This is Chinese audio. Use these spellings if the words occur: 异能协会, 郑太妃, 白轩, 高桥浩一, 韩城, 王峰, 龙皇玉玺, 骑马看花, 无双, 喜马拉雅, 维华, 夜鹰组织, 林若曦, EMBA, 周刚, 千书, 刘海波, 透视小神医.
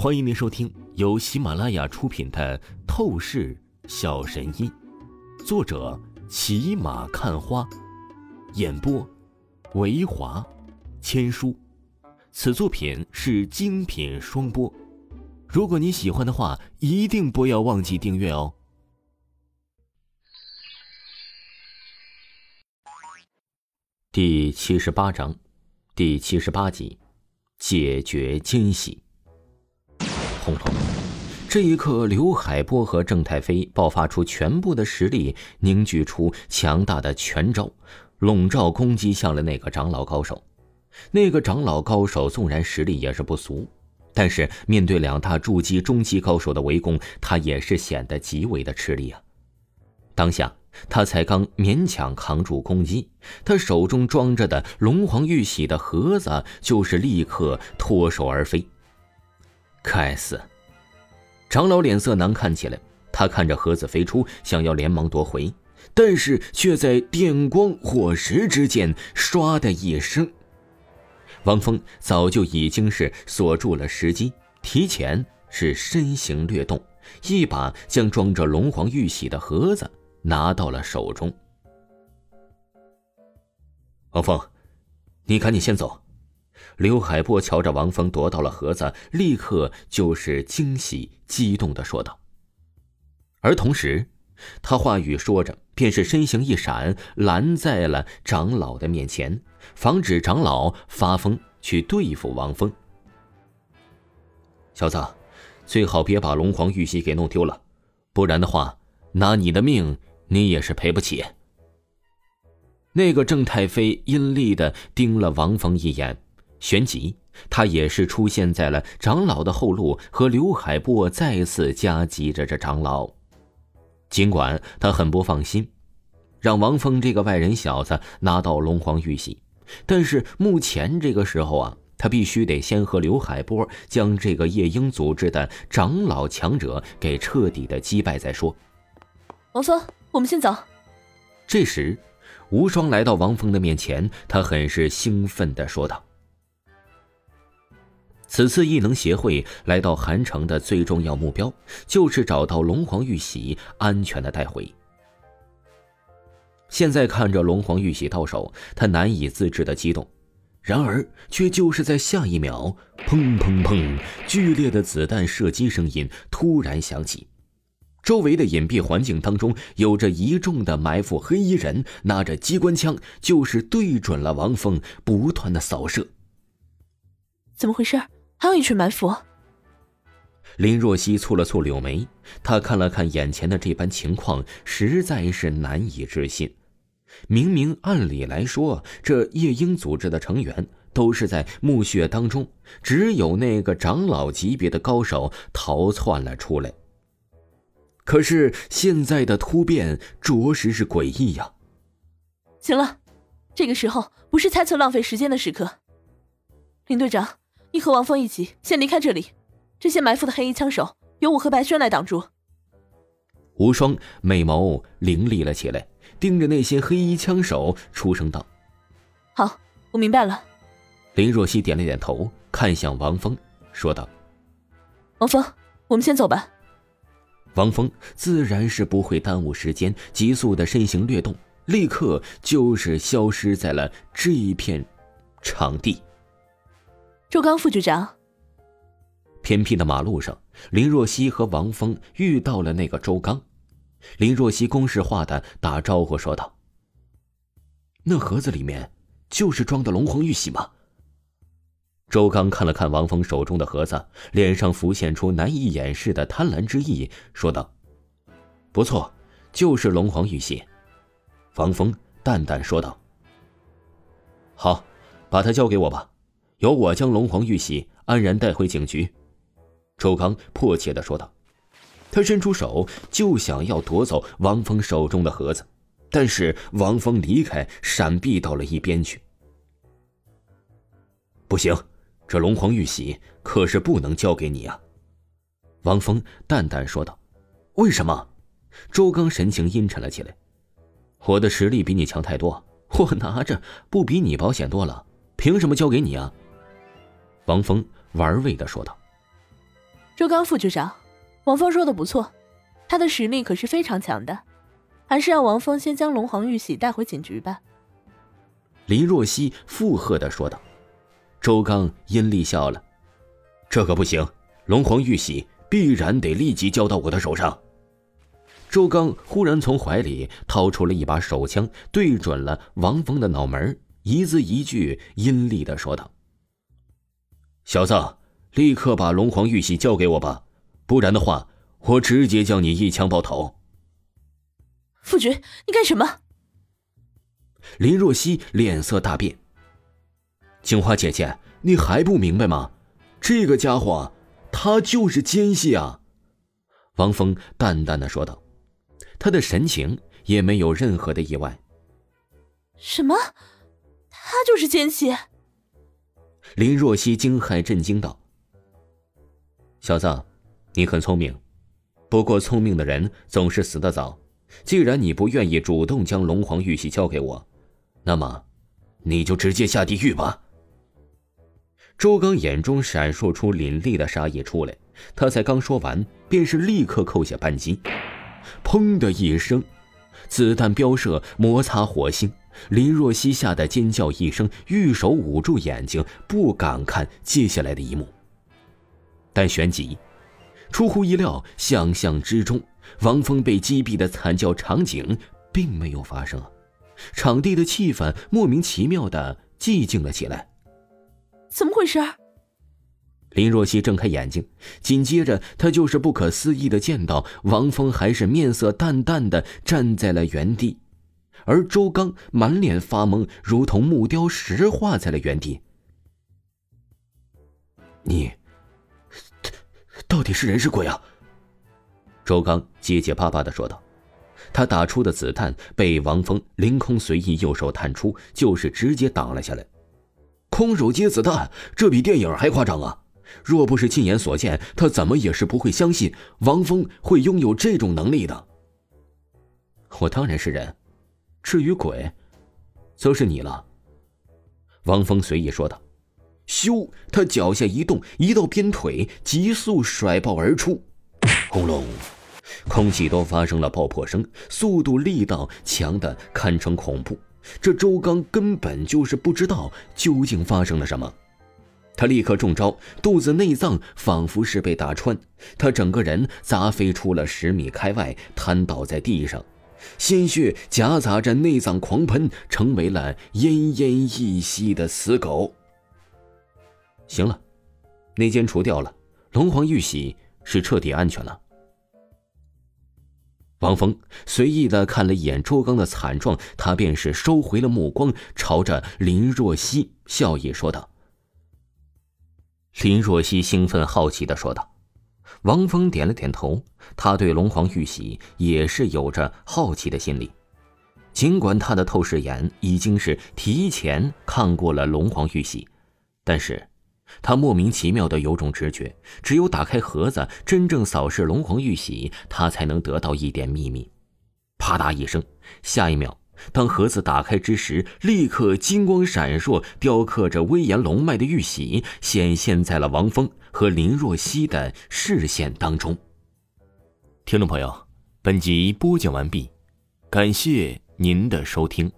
欢迎您收听由喜马拉雅出品的《透视小神医》，作者骑马看花，演播维华、千书。此作品是精品双播。如果您喜欢的话，一定不要忘记订阅哦。第78章，第78集，解决奸细。轰隆！这一刻，刘海波和郑太妃爆发出全部的实力，凝聚出强大的拳招，笼罩攻击向了那个长老高手。那个长老高手纵然实力也是不俗，但是面对两大筑基中期高手的围攻，他也是显得极为的吃力啊。当下他才刚勉强扛住攻击，他手中装着的龙皇玉玺的盒子就是立刻脱手而飞。该死！长老脸色难看起来，他看着盒子飞出，想要连忙夺回，但是却在电光火石之间，唰的一声。王峰早就已经是锁住了时机，提前是身形掠动，一把将装着龙皇玉玺的盒子拿到了手中。王峰，你赶紧先走。刘海波瞧着王峰夺到了盒子，立刻就是惊喜激动地说道。而同时他话语说着，便是身形一闪，拦在了长老的面前，防止长老发疯去对付王峰。小子，最好别把龙皇玉玺给弄丢了，不然的话，拿你的命你也是赔不起。那个郑太妃阴厉地盯了王峰一眼，旋即他也是出现在了长老的后路，和刘海波再次夹击着这长老。尽管他很不放心让王峰这个外人小子拿到龙皇玉玺，但是目前这个时候啊，他必须得先和刘海波将这个夜鹰组织的长老强者给彻底的击败再说。王峰，我们先走。这时无双来到王峰的面前，他很是兴奋地说道。此次异能协会来到韩城的最重要目标，就是找到龙皇玉玺，安全的带回。现在看着龙皇玉玺到手，他难以自制的激动，然而却就是在下一秒，砰砰砰，剧烈的子弹射击声音突然响起，周围的隐蔽环境当中有着一众的埋伏黑衣人，拿着机关枪就是对准了王峰不断的扫射。怎么回事？还有一群埋伏。林若曦蹙了蹙柳眉，她看了看眼前的这般情况，实在是难以置信。明明按理来说，这夜鹰组织的成员都是在墓穴当中，只有那个长老级别的高手逃窜了出来。可是现在的突变着实是诡异呀。行了，这个时候不是猜测浪费时间的时刻。林队长，你和王峰一起先离开这里，这些埋伏的黑衣枪手由我和白轩来挡住。无双美眸凌厉了起来，盯着那些黑衣枪手出声道。好，我明白了。林若曦点了点头，看向王峰说道。王峰，我们先走吧。王峰自然是不会耽误时间，急速的身形掠动，立刻就是消失在了这一片场地。周刚副局长。偏僻的马路上，林若曦和王峰遇到了那个周刚。林若曦公式化的打招呼说道：“那盒子里面就是装的龙皇玉玺吗？”周刚看了看王峰手中的盒子，脸上浮现出难以掩饰的贪婪之意，说道：“不错，就是龙皇玉玺。”王峰淡淡说道：“好，把它交给我吧。”由我将龙皇玉玺安然带回警局。”周刚迫切地说道。他伸出手就想要夺走王峰手中的盒子，但是王峰离开，闪避到了一边去。不行，这龙皇玉玺可是不能交给你啊。王峰淡淡说道。为什么？周刚神情阴沉了起来。我的实力比你强太多，我拿着不比你保险多了，凭什么交给你啊？王峰玩味地说道。周刚副局长，王峰说的不错，他的实力可是非常强的，还是让王峰先将龙皇玉玺带回警局吧。林若曦附和地说道。周刚阴厉笑了，这个不行，龙皇玉玺必然得立即交到我的手上。周刚忽然从怀里掏出了一把手枪，对准了王峰的脑门，一字一句阴厉地说道，小子，立刻把龙皇玉玺交给我吧，不然的话我直接将你一枪爆头。副局，你干什么？林若曦脸色大变，青花姐姐，你还不明白吗？这个家伙他就是奸细啊。王峰淡淡地说道，他的神情也没有任何的意外。什么？他就是奸细？林若曦惊骇震惊道，小子，你很聪明，不过聪明的人总是死得早，既然你不愿意主动将龙皇玉玺交给我，那么你就直接下地狱吧。周刚眼中闪烁出凛厉的杀意出来，他才刚说完便是立刻扣下扳机，砰的一声，子弹飙射摩擦火星，林若曦吓得尖叫一声，玉手捂住眼睛，不敢看接下来的一幕。但旋即出乎意料，想象之中王峰被击毙的惨叫场景并没有发生，场地的气氛莫名其妙地寂静了起来。怎么回事？林若曦睁开眼睛，紧接着她就是不可思议地见到王峰还是面色淡淡地站在了原地，而周刚满脸发懵，如同木雕石化在了原地。你到底是人是鬼啊？周刚结结巴巴地说道，他打出的子弹被王峰凌空随意右手探出，就是直接挡了下来。空手接子弹，这比电影还夸张啊！若不是亲眼所见，他怎么也是不会相信王峰会拥有这种能力的。我当然是人，至于鬼，则是你了。王峰随意说道。咻！他脚下一动，一道鞭腿急速甩爆而出，轰隆，空气都发生了爆破声，速度力道强得堪称恐怖。这周刚根本就是不知道究竟发生了什么，他立刻中招，肚子内脏仿佛是被打穿，他整个人砸飞出了10米开外，瘫倒在地上，鲜血夹杂着内脏狂喷，成为了奄奄一息的死狗。行了，内奸除掉了，龙皇玉玺是彻底安全了。王峰随意地看了一眼周刚的惨状，他便是收回了目光，朝着林若曦笑意说道。林若曦兴奋好奇地说道。王峰点了点头，他对龙皇玉玺也是有着好奇的心理，尽管他的透视眼已经是提前看过了龙皇玉玺，但是他莫名其妙的有种直觉，只有打开盒子真正扫视龙皇玉玺，他才能得到一点秘密。啪嗒一声，下一秒当盒子打开之时，立刻金光闪烁，雕刻着威严龙脉的玉玺显现在了王峰和林若曦的视线当中。听众朋友，本集播讲完毕，感谢您的收听。